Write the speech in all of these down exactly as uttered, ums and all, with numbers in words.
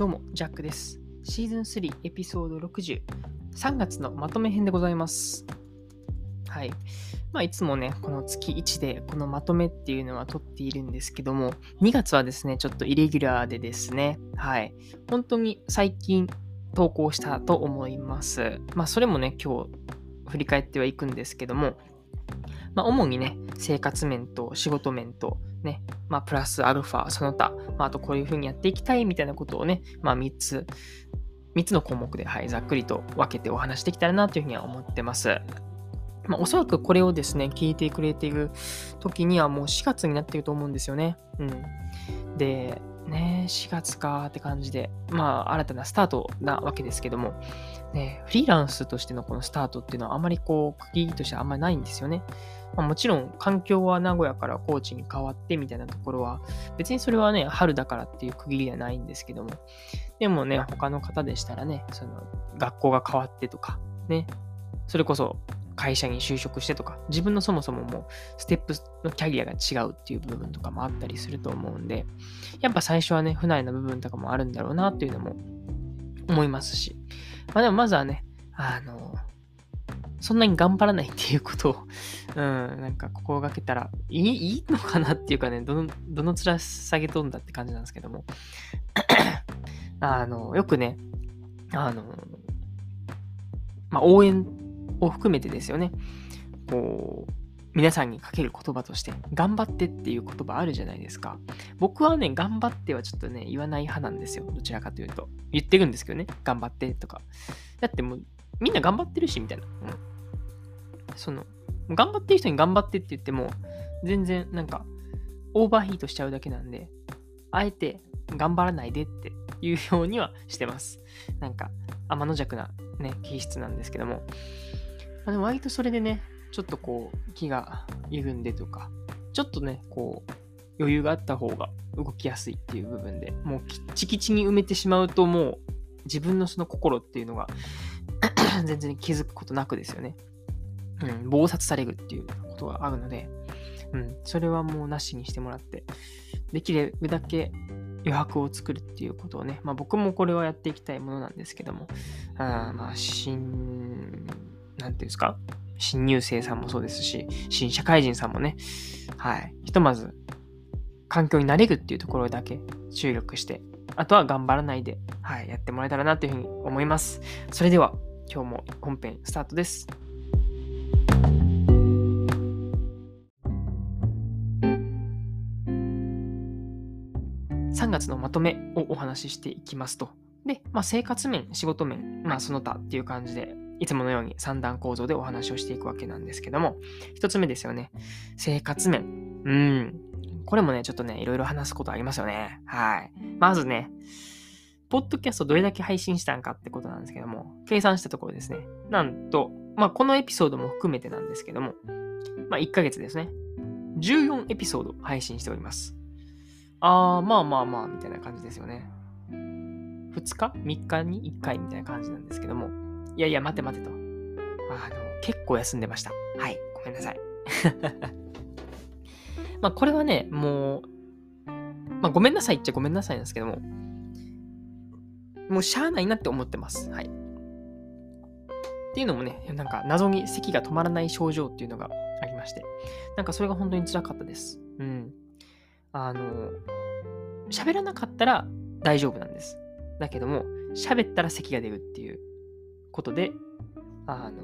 どうもジャックです。シーズンスリーエピソードろくじゅう、 さんがつのまとめ編でございます。はい、まあ、いつもねこの月いちでこのまとめっていうのは取っているんですけども、にがつはですねちょっとイレギュラーでですね、はい本当に最近投稿したと思います。まあそれもね今日振り返ってはいくんですけども、まあ、主にね生活面と仕事面とね、まあ、プラスアルファその他、まあ、あとこういう風にやっていきたいみたいなことをね、まあ、みっつ3つの項目で、はい、ざっくりと分けてお話しできたらなというふうには思ってます。まあ、おそらくこれをですね聞いてくれている時にはもうしがつになっていると思うんですよね、うん、でねしがつかって感じで、まあ新たなスタートなわけですけどもね、フリーランスとしてのこのスタートっていうのはあまりこう区切りとしてはあんまりないんですよね。まあ、もちろん環境は名古屋から高知に変わってみたいなところは別にそれはね春だからっていう区切りではないんですけども、でもね他の方でしたらねその学校が変わってとかね、それこそ会社に就職してとか自分のそもそももうステップのキャリアが違うっていう部分とかもあったりすると思うんで、やっぱ最初はね不慣れな部分とかもあるんだろうなっていうのも思いますし、まあでもまずはねあのそんなに頑張らないっていうことをうんなんか心がけたらいい、いいのかなっていうかね、どのどの面下げとんだって感じなんですけどもあのよくねあのまあ応援を含めてですよね、こう皆さんにかける言葉として頑張ってっていう言葉あるじゃないですか。僕はね頑張ってはちょっとね言わない派なんですよ。どちらかというと言ってるんですけどね、頑張ってとかだってもうみんな頑張ってるしみたいな、うん、その頑張ってる人に頑張ってって言っても全然なんかオーバーヒートしちゃうだけなんで、あえて頑張らないでっていうようにはしてます。なんか天の弱なね気質なんですけども、でも割とそれでねちょっとこう気が緩んでとかちょっとねこう余裕があった方が動きやすいっていう部分で、もうきっちきちに埋めてしまうともう自分のその心っていうのが全然気づくことなくですよね、うん、暴殺されるっていうことがあるので、うん、それはもうなしにしてもらってできるだけ余白を作るっていうことをね、まあ、僕もこれはやっていきたいものなんですけども、あまあ新なんていうんですか、新入生さんもそうですし新社会人さんもね、はいひとまず環境に慣れるっていうところだけ注力して、あとは頑張らないで、はい、やってもらえたらなというふうに思います。それでは今日も本編スタートです。さんがつのまとめをお話ししていきますと、で、まあ、生活面仕事面、まあ、その他っていう感じでいつものように三段構造でお話をしていくわけなんですけども、一つ目ですよね。生活面。うん。これもね、ちょっとね、いろいろ話すことありますよね。はい。まずね、ポッドキャストどれだけ配信したんかってことなんですけども、計算したところですね。なんと、まあ、このエピソードも含めてなんですけども、まあ、いっかげつですね。じゅうよんエピソード配信しております。あー、まあまあまあ、みたいな感じですよね。ふつかみっかにいっかいみたいな感じなんですけども、いやいや待て待てと、あの結構休んでました。はいごめんなさいまあこれはねもう、まあ、ごめんなさいっちゃごめんなさいなんですけども、もうしゃあないなって思ってます。はいっていうのもね、なんか謎に咳が止まらない症状っていうのがありまして、なんかそれが本当に辛かったです。うんあの喋らなかったら大丈夫なんです。だけども喋ったら咳が出るっていうことで、あの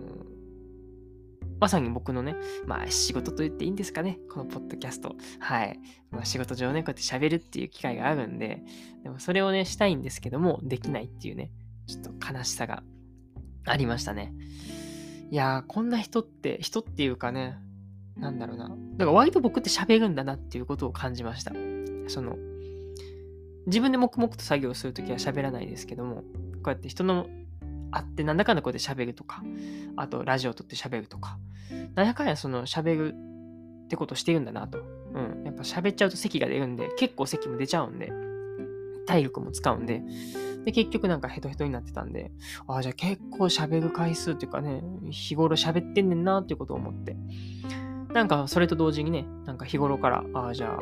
まさに僕のね、まあ仕事と言っていいんですかね、このポッドキャスト、はい、まあ、仕事上ねこうやって喋るっていう機会があるんで、でもそれをねしたいんですけどもできないっていうね、ちょっと悲しさがありましたね。いやーこんな人って人っていうかね、なんだろうな、だから割と僕って喋るんだなっていうことを感じました。その自分で黙々と作業するときは喋らないですけども、こうやって人のあってなんだかんだこうやって喋るとか、あとラジオを撮って喋るとか、なんやかんやその喋るってことしてるんだなと、うん、やっぱ喋っちゃうと咳が出るんで、結構咳も出ちゃうんで体力も使うんで、で結局なんかヘトヘトになってたんで、ああじゃあ結構喋る回数っていうかね日頃喋ってんねんなっていうことを思って、なんかそれと同時にねなんか日頃からああじゃあ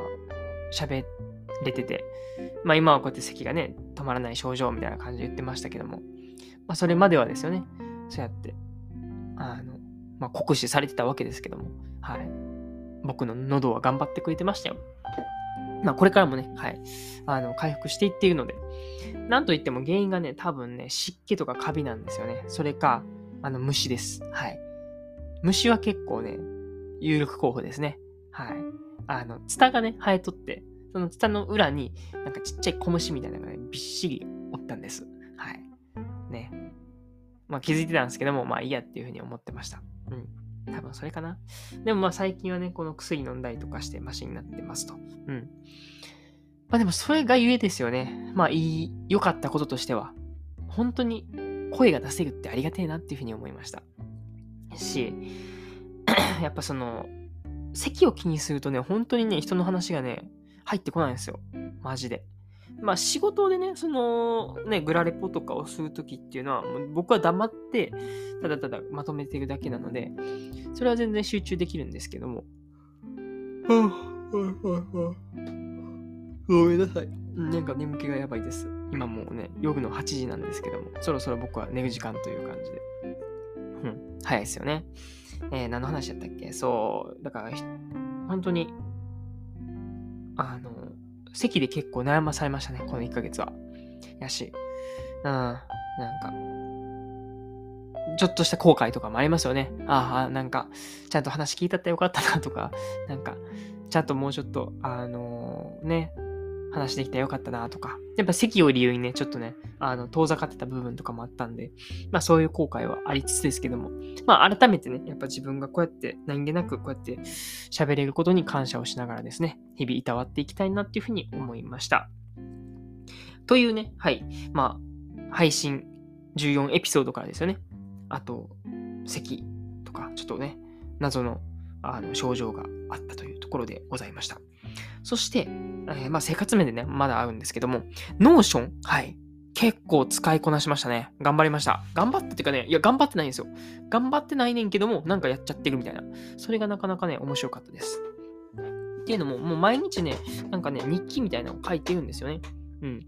喋れててまあ今はこうやって咳がね止まらない症状みたいな感じで言ってましたけども、まあそれまではですよね、そうやってあの、まあ、酷使されてたわけですけども、はい、僕の喉は頑張ってくれてましたよ。まあこれからもね、はい、あの回復していっているので、なんといっても原因がね多分ね湿気とかカビなんですよね。それかあの虫です。はい。虫は結構ね有力候補ですね。はい。あのツタがね生えとって、そのツタの裏になんかちっちゃい小虫みたいなのが、ね、びっしりおったんです。はい。ね。まあ気づいてたんですけども、まあいいやっていうふうに思ってました。うん。多分それかな。でもまあ最近はねこの薬飲んだりとかしてマシになってますと。うん。まあでもそれがゆえですよね。まあいい良かったこととしては本当に。声が出せるってありがてえなっていうふうに思いましたし、やっぱその咳を気にするとね本当にね人の話がね入ってこないんですよマジで。まあ仕事でねそのねグラレポとかをするときっていうのはもう僕は黙ってただただまとめているだけなのでそれは全然集中できるんですけども、ごめんなさい、なんか眠気がやばいです。今もうね夜のはちじなんですけども、そろそろ僕は寝る時間という感じで、うん、早いですよね。えー、何の話だったっけ。そうだから本当にあの咳で結構悩まされましたねこのいっかげつは。やし、うん、なんかちょっとした後悔とかもありますよね。ああなんかちゃんと話聞いたってよかったなとか、なんかちゃんともうちょっとあのー、ね話できたらよかったなとか、やっぱ席を理由にねちょっとねあの遠ざかってた部分とかもあったんで、まあそういう後悔はありつつですけども、まあ改めてねやっぱ自分がこうやって何気なくこうやって喋れることに感謝をしながらですね日々いたわっていきたいなっていうふうに思いましたというね、はい、まあ配信じゅうよんエピソードからですよね。あと咳とかちょっとね謎のあの症状があったというところでございました。そして、えー、まあ生活面でねまだあるんですけども、ノーション、はい、結構使いこなしましたね。頑張りました。頑張ったっていうかね、いや頑張ってないんですよ。頑張ってないねんけどもなんかやっちゃってるみたいな、それがなかなかね面白かったです。っていうのももう毎日ねなんかね日記みたいなのを書いてるんですよね。うん。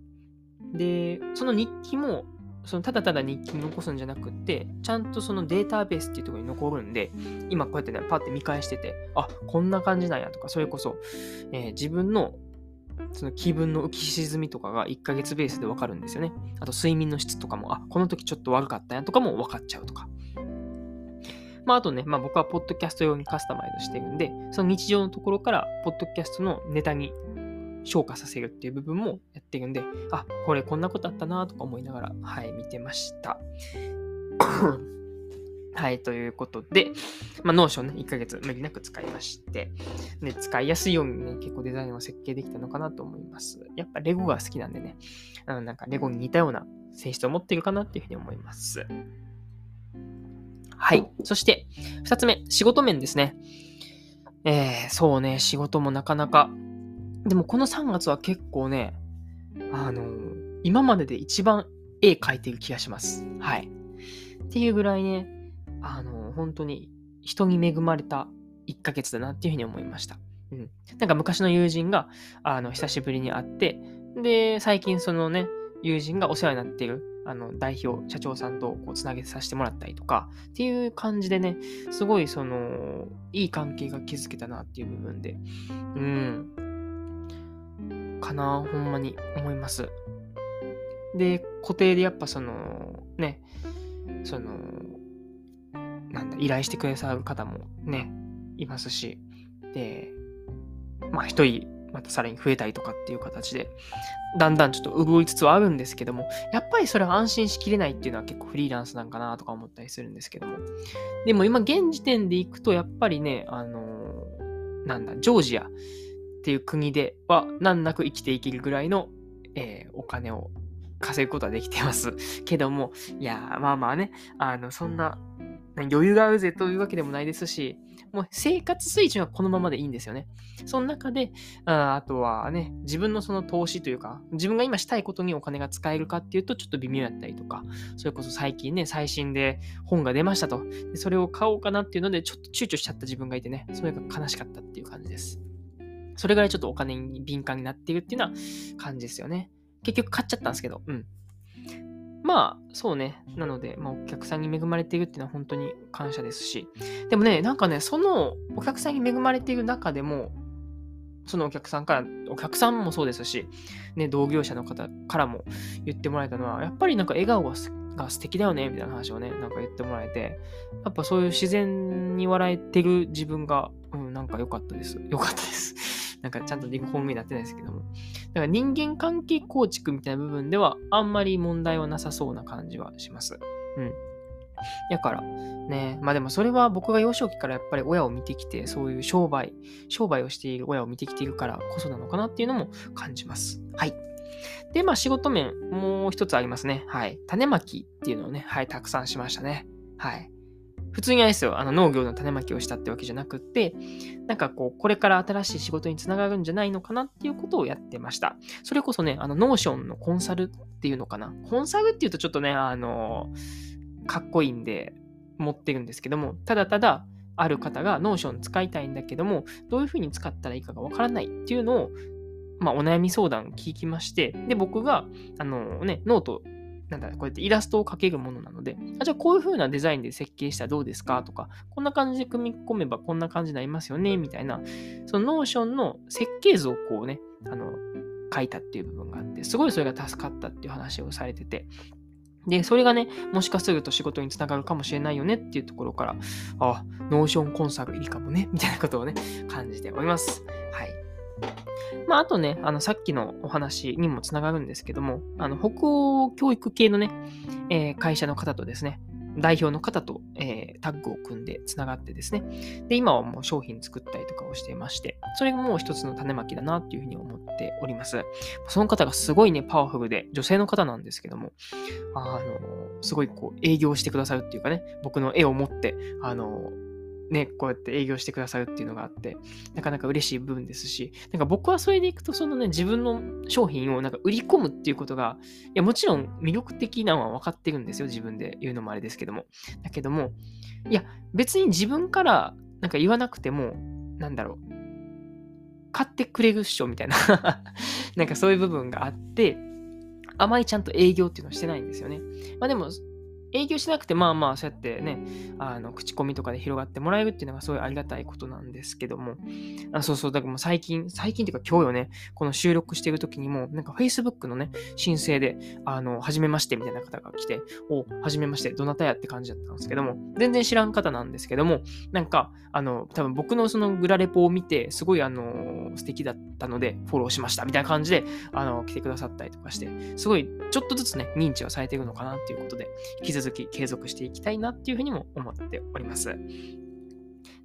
でその日記もそのただただ日記に残すんじゃなくってちゃんとそのデータベースっていうところに残るんで、今こうやってねパッて見返してて、あ、こんな感じなんやとか、それこそ、えー、自分のその気分の浮き沈みとかがいっかげつベースで分かるんですよね。あと睡眠の質とかも、あ、この時ちょっと悪かったやとかも分かっちゃうとか、まああとね、まあ、僕はポッドキャスト用にカスタマイズしてるんで、その日常のところからポッドキャストのネタに消化させるっていう部分もやってるんで、あ、これこんなことあったなとか思いながら、はい、見てました。はい、ということで、まあ、ノーションね、いっかげつ無理なく使いまして、で、使いやすいようにね、結構デザインを設計できたのかなと思います。やっぱレゴが好きなんでね、あのなんかレゴに似たような性質を持ってるかなっていうふうに思います。はい、そしてふたつめ、仕事面ですね。えー、そうね、仕事もなかなか、でもこのさんがつは結構ね、あのー、今までで一番絵描いてる気がします。はい。っていうぐらいね、あのー、本当に人に恵まれたいっかげつだなっていうふうに思いました。うん。なんか昔の友人が、あの、久しぶりに会って、で、最近そのね、友人がお世話になっている、あの、代表、社長さんとこうつなげさせてもらったりとか、っていう感じでね、すごいその、いい関係が築けたなっていう部分で、うん。かなほんまに思います。で固定でやっぱそのねそのなんだ依頼してくださる方もねいますし、でまあ一人またさらに増えたりとかっていう形でだんだんちょっと動いつつはあるんですけども、やっぱりそれは安心しきれないっていうのは結構フリーランスなんかなとか思ったりするんですけども、でも今現時点でいくとやっぱりねあのなんだジョージアっていう国では難なく生きていけるぐらいの、えー、お金を稼ぐことはできてますけども、いやまあまあねあのそんな余裕があるぜというわけでもないですし、もう生活水準はこのままでいいんですよね。その中で あ, あとはね自分のその投資というか自分が今したいことにお金が使えるかっていうとちょっと微妙だったりとか、それこそ最近ね最新で本が出ましたと、でそれを買おうかなっていうのでちょっと躊躇しちゃった自分がいてね、それが悲しかったっていう感じです。それぐらいちょっとお金に敏感になっているっていうような感じですよね。結局買っちゃったんですけど、うん。まあそうね、なので、まあ、お客さんに恵まれているっていうのは本当に感謝ですし、でもね、なんかね、そのお客さんに恵まれている中でも、そのお客さんから、お客さんもそうですし、ね、同業者の方からも言ってもらえたのは、やっぱりなんか笑顔が素敵だよねみたいな話をね、なんか言ってもらえて、やっぱそういう自然に笑えてる自分が、うん、なんか良かったです。良かったです。なんかちゃんと本命になってないですけども。だから人間関係構築みたいな部分ではあんまり問題はなさそうな感じはします。うん。だからね、まあでもそれは僕が幼少期からやっぱり親を見てきて、そういう商売、商売をしている親を見てきているからこそなのかなっていうのも感じます。はい。で、まあ仕事面、もう一つありますね。はい。種まきっていうのをね、はい、たくさんしましたね。はい。普通にあれですよ、あの農業の種まきをしたってわけじゃなくて、なんかこう、これから新しい仕事につながるんじゃないのかなっていうことをやってました。それこそね、あの、ノーションのコンサルっていうのかな。コンサルっていうとちょっとね、あの、かっこいいんで持ってるんですけども、ただただ、ある方がノーション使いたいんだけども、どういうふうに使ったらいいかがわからないっていうのを、まあ、お悩み相談聞きまして、で、僕が、あのね、ノート、なんだ、こうやってイラストを描けるものなので、あ、じゃあこういう風なデザインで設計したらどうですかとか、こんな感じで組み込めばこんな感じになりますよね、みたいな、そのノーションの設計図をこうね、あの、描いたっていう部分があって、すごいそれが助かったっていう話をされてて、で、それがね、もしかすると仕事につながるかもしれないよねっていうところから、あ、ノーションコンサルいいかもね、みたいなことをね、感じております。はい。まあ、あとね、あの、さっきのお話にもつながるんですけども、あの、北欧教育系のね、えー、会社の方とですね、代表の方と、えー、タッグを組んでつながってですね、で、今はもう商品作ったりとかをしていまして、それがもう一つの種まきだなっていうふうに思っております。その方がすごいね、パワフルで、女性の方なんですけども、あの、すごいこう、営業してくださるっていうかね、僕の絵を持って、あの、ね、こうやって営業してくださるっていうのがあって、なかなか嬉しい部分ですし、なんか僕はそれでいくと、そのね、自分の商品をなんか売り込むっていうことが、いや、もちろん魅力的なのは分かってるんですよ。自分で言うのもあれですけども。だけども、いや、別に自分からなんか言わなくても、なんだろう、買ってくれるっしょみたいな、なんかそういう部分があって、あまりちゃんと営業っていうのをしてないんですよね。まあでも、営業しなくて、まあまあそうやってね、あの口コミとかで広がってもらえるっていうのがすごいありがたいことなんですけども、あ、そうそう、だからもう最近最近というか今日よね、この収録してる時にもなんか Facebook のね、申請で、あの、初めましてみたいな方が来て、お、初めましてどなたやって感じだったんですけども、全然知らん方なんですけども、なんかあの多分僕のそのグラレポを見てすごいあの素敵だったのでフォローしましたみたいな感じで、あの、来てくださったりとかして、すごいちょっとずつね、認知はされていくのかなっていうことで、引き続き継続していきたいなっていうふうにも思っております。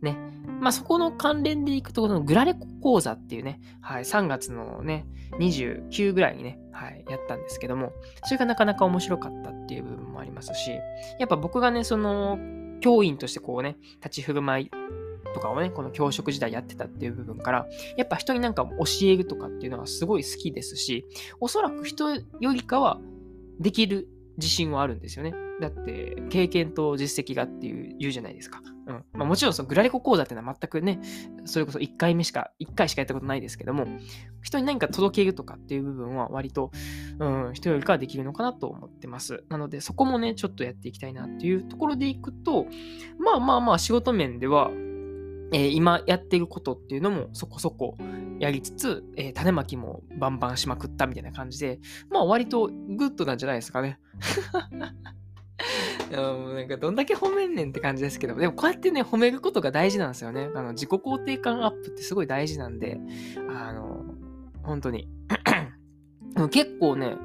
ね。まあそこの関連でいくと、このグラレコ講座っていうね、はい、さんがつのね、にじゅうくぐらいにね、はい、やったんですけども、それがなかなか面白かったっていう部分もありますし、やっぱ僕がね、その教員としてこうね、立ち振る舞いとかをね、この教職時代やってたっていう部分から、やっぱ人になんか教えるとかっていうのはすごい好きですし、おそらく人よりかはできる自信はあるんですよね。だって経験と実績がっていう言うじゃないですか。うん。まあ、もちろんそのグラレコ講座っていうのは全くね、それこそいっかいめしかいっかいしかやったことないですけども、人に何か届けるとかっていう部分は割と、うん、人よりかはできるのかなと思ってます。なのでそこもね、ちょっとやっていきたいなっていうところでいくと、まあまあまあ仕事面では、えー、今やってることっていうのもそこそこやりつつ、えー、種まきもバンバンしまくったみたいな感じで、まあ割とグッドなんじゃないですかね。なんかどんだけ褒めんねんって感じですけど、でもこうやってね、褒めることが大事なんですよね。あの、自己肯定感アップってすごい大事なんで、あの、本当に結構ね、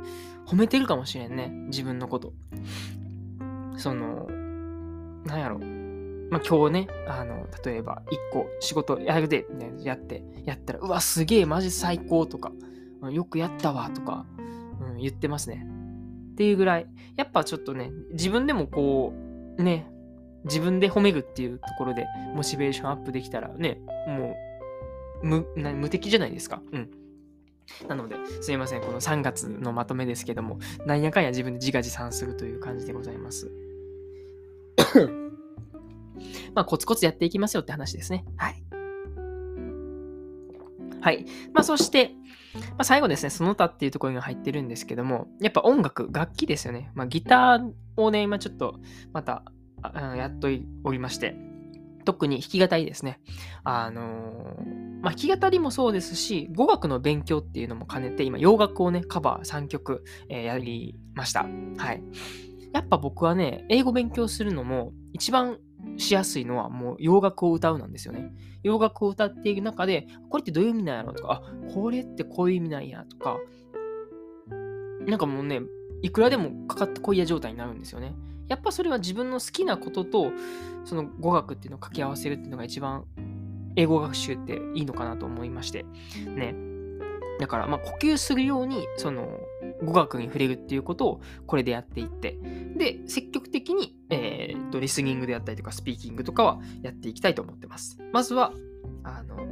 褒めてるかもしれんね、自分のこと。その、なんやろ、まあ、今日ね、あの、例えばいっこ仕事やるでみたいなやってやったら、うわ、すげえマジ最高とか、よくやったわとか、うん、言ってますねっていうぐらい、やっぱちょっとね、自分でもこうね、自分で褒めるっていうところでモチベーションアップできたらね、もう 無, 無敵じゃないですか。うん。なので、すいません、このさんがつのまとめですけども、なんやかんや自分で自画自賛するという感じでございます。まあコツコツやっていきますよって話ですね。はい。はい。まあ、そして、まあ、最後ですね、その他っていうところが入ってるんですけども、やっぱ音楽、楽器ですよね。まあ、ギターをね、今ちょっとまたやっとおりまして、特に弾き語りですね。あのー、まあ、弾き語りもそうですし、語学の勉強っていうのも兼ねて、今洋楽をね、カバーさんきょく、えー、やりました。はい。やっぱ僕はね、英語勉強するのも一番しやすいのはもう洋楽を歌うなんですよね。洋楽を歌っている中で、これってどういう意味なんやろとか、あ、これってこういう意味なんやとか、なんかもうね、いくらでもかかってこいや状態になるんですよね。やっぱそれは自分の好きなこととその語学っていうのを掛け合わせるっていうのが一番英語学習っていいのかなと思いましてね。だからまあ呼吸するようにその語学に触れるっていうことをこれでやっていって、で積極的にえーとリスニングであったりとかスピーキングとかはやっていきたいと思ってます。まずはあの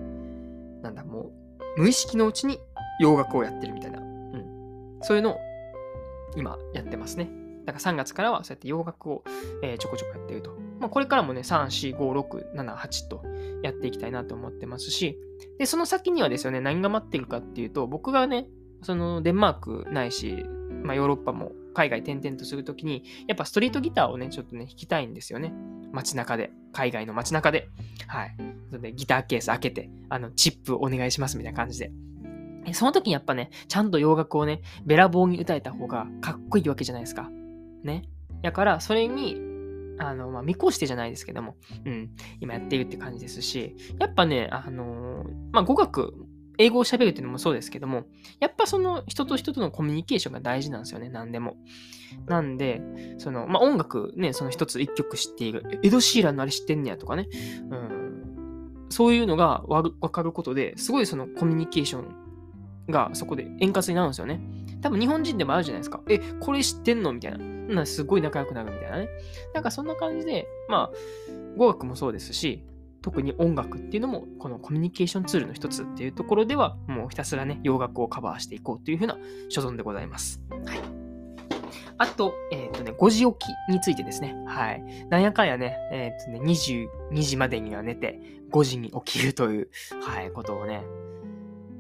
なんだもう無意識のうちに洋楽をやってるみたいな、うん、そういうのを今やってますね。だからさんがつからはそうやって洋楽をえちょこちょこやっていると、まあ、これからもね さん、よん、ご、ろく、なな、はち とやっていきたいなと思ってますし、でその先にはですよね、何が待ってるかっていうと、僕がねそのデンマークないし、まあ、ヨーロッパも海外転々とするときにやっぱストリートギターをねちょっとね弾きたいんですよね。街中で、海外の街中で、はい、それでギターケース開けてあのチップお願いしますみたいな感じで、その時にやっぱねちゃんと洋楽をねべらぼうに歌えた方がかっこいいわけじゃないですかね。だからそれにあの、まあ、見越してじゃないですけども、うん、今やっているって感じですし、やっぱねあのー、まあ語学英語を喋るっていうのもそうですけども、やっぱその人と人とのコミュニケーションが大事なんですよね、何でも。なんでその、まあ、音楽ねその一つ一曲知っている、エド・シーランのあれ知ってんねやとかね、うん、そういうのがわかることですごいそのコミュニケーションがそこで円滑になるんですよね。多分日本人でもあるじゃないですか。え、これ知ってんのみたいな。なんすごい仲良くなるみたいなね。なんかそんな感じで、まあ、語学もそうですし、特に音楽っていうのも、このコミュニケーションツールの一つっていうところでは、もうひたすらね、洋楽をカバーしていこうというふうな所存でございます。はい。あと、えっとね、ごじ起きについてですね。はい。なんやかんやね、えっとね、にじゅうにじまでには寝て、ごじに起きるという、はい、ことをね、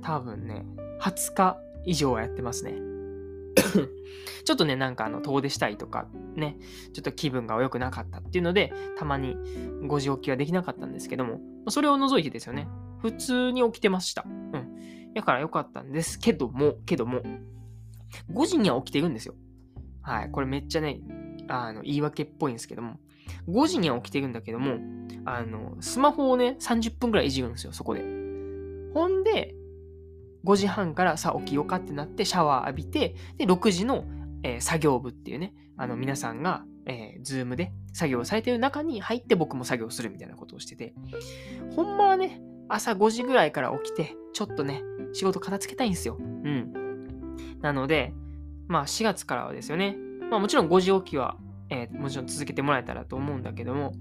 多分ね、はつか以上はやってますね。ちょっとね、なんかあの遠出したりとかね、ちょっと気分が良くなかったっていうので、たまにごじ起きはできなかったんですけども、それを除いてですよね、普通に起きてました。うん。だから良かったんですけども、けども、ごじには起きてるんですよ。はい。これめっちゃね、あの言い訳っぽいんですけども、ごじには起きてるんだけども、あの、スマホをね、さんじゅっぷんくらいいじるんですよ、そこで。ほんで、ごじはんからさ起きようかってなってシャワー浴びて、でろくじの、えー、作業部っていうね、あの皆さんが、えー、Zoom で作業されてる中に入って僕も作業するみたいなことをしてて、ほんまはね朝ごじぐらいから起きてちょっとね仕事片付けたいんですよ。うん。なのでまあしがつからはですよね、まあもちろんごじ起きは、えー、もちろん続けてもらえたらと思うんだけども、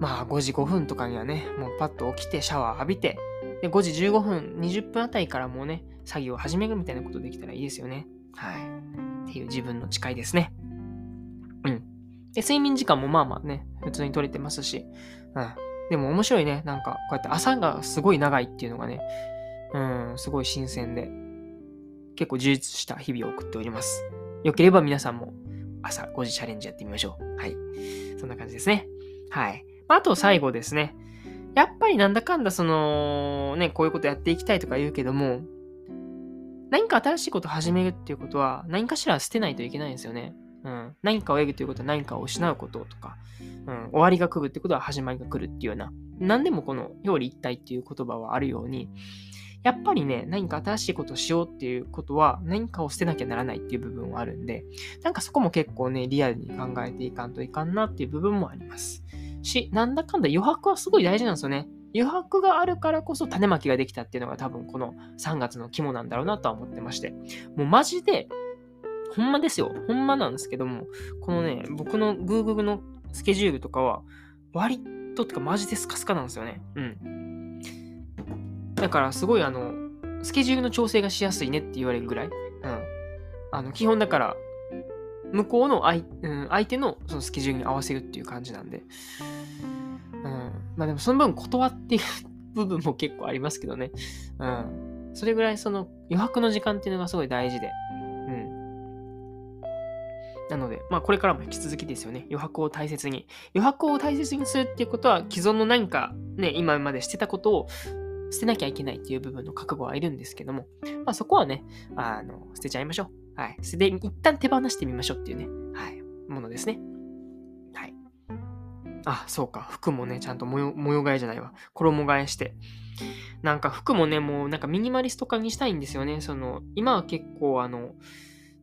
まあごじごふんとかにはねもうパッと起きてシャワー浴びて、でごじじゅうごふん、にじゅっぷんあたりからもうね、作業を始めるみたいなことできたらいいですよね。はい。っていう自分の誓いですね。うん。で、睡眠時間もまあまあね、普通に取れてますし、うん。でも面白いね、なんか、こうやって朝がすごい長いっていうのがね、うん、すごい新鮮で、結構充実した日々を送っております。よければ皆さんも朝ごじチャレンジやってみましょう。はい。そんな感じですね。はい。あと最後ですね。やっぱりなんだかんだそのね、こういうことやっていきたいとか言うけども、何か新しいことを始めるっていうことは何かしら捨てないといけないんですよね。うん。何かを得るということは何かを失うこととか、うん。終わりが来るってことは始まりが来るっていうような、何でもこの表裏一体っていう言葉はあるように、やっぱりね、何か新しいことをしようっていうことは何かを捨てなきゃならないっていう部分はあるんで、なんかそこも結構ね、リアルに考えていかんといかんなっていう部分もあります。し、なんだかんだ余白はすごい大事なんですよね。余白があるからこそ種まきができたっていうのが多分このさんがつの肝なんだろうなとは思ってまして。もうマジで、ほんまですよ。ほんまなんですけども、このね、僕の Google のスケジュールとかは、割とってかマジでスカスカなんですよね。うん。だからすごいあの、スケジュールの調整がしやすいねって言われるぐらい。うん。あの、基本だから、向こうの相、うん、相手のそのスケジュールに合わせるっていう感じなんで、うん、まあでもその分断って部分も結構ありますけどね。うん。それぐらいその余白の時間っていうのがすごい大事で。うん。なので、まあこれからも引き続きですよね。余白を大切に。余白を大切にするっていうことは既存の何かね、今までしてたことを捨てなきゃいけないっていう部分の覚悟はいるんですけども、まあそこはね、あの、捨てちゃいましょう。はい。で、一旦手放してみましょうっていうね、はい、ものですね。はい。あ、そうか。服もね、ちゃんと模様、模様替えじゃないわ。衣替えして。なんか服もね、もうなんかミニマリスト化にしたいんですよね。その、今は結構あの、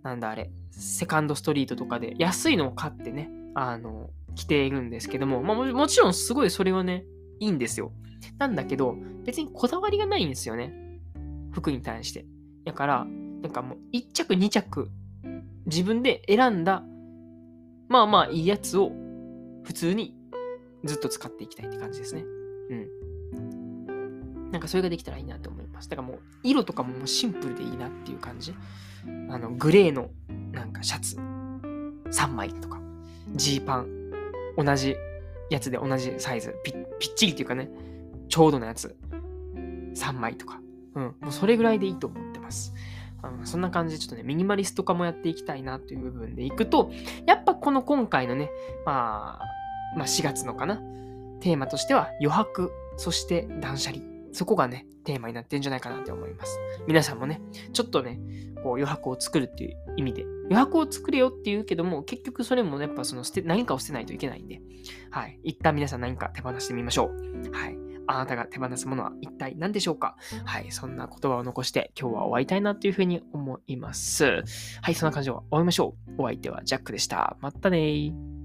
なんだあれ、セカンドストリートとかで安いのを買ってね、あの、着ているんですけども、まあも、もちろんすごいそれはね、いいんですよ。なんだけど、別にこだわりがないんですよね。服に対して。だから、なんかもういっ着に着、自分で選んだ、まあまあいいやつを普通にずっと使っていきたいって感じですね。うん。なんかそれができたらいいなと思います。だからもう色とかももうシンプルでいいなっていう感じ。あの、グレーのなんかシャツさんまいとか、ジーパン、同じやつで同じサイズ、ぴ、ぴっちりっていうかね、ちょうどのやつさんまいとか、うん、もうそれぐらいでいいと思ってます。あのそんな感じでちょっとねミニマリスト化もやっていきたいなという部分でいくと、やっぱこの今回のね、まあ、まあしがつのかな、テーマとしては余白、そして断捨離、そこがねテーマになってんじゃないかなって思います。皆さんもねちょっとねこう余白を作るっていう意味で余白を作れよっていうけども、結局それも、ね、やっぱその捨て何かを捨てないといけないんで、はい、一旦皆さん何か手放してみましょう。はい、あなたが手放すものは一体何でしょうか？はい、そんな言葉を残して今日は終わりたいなというふうに思います。はい、そんな感じで終わりましょう。お相手はジャックでした。またねー。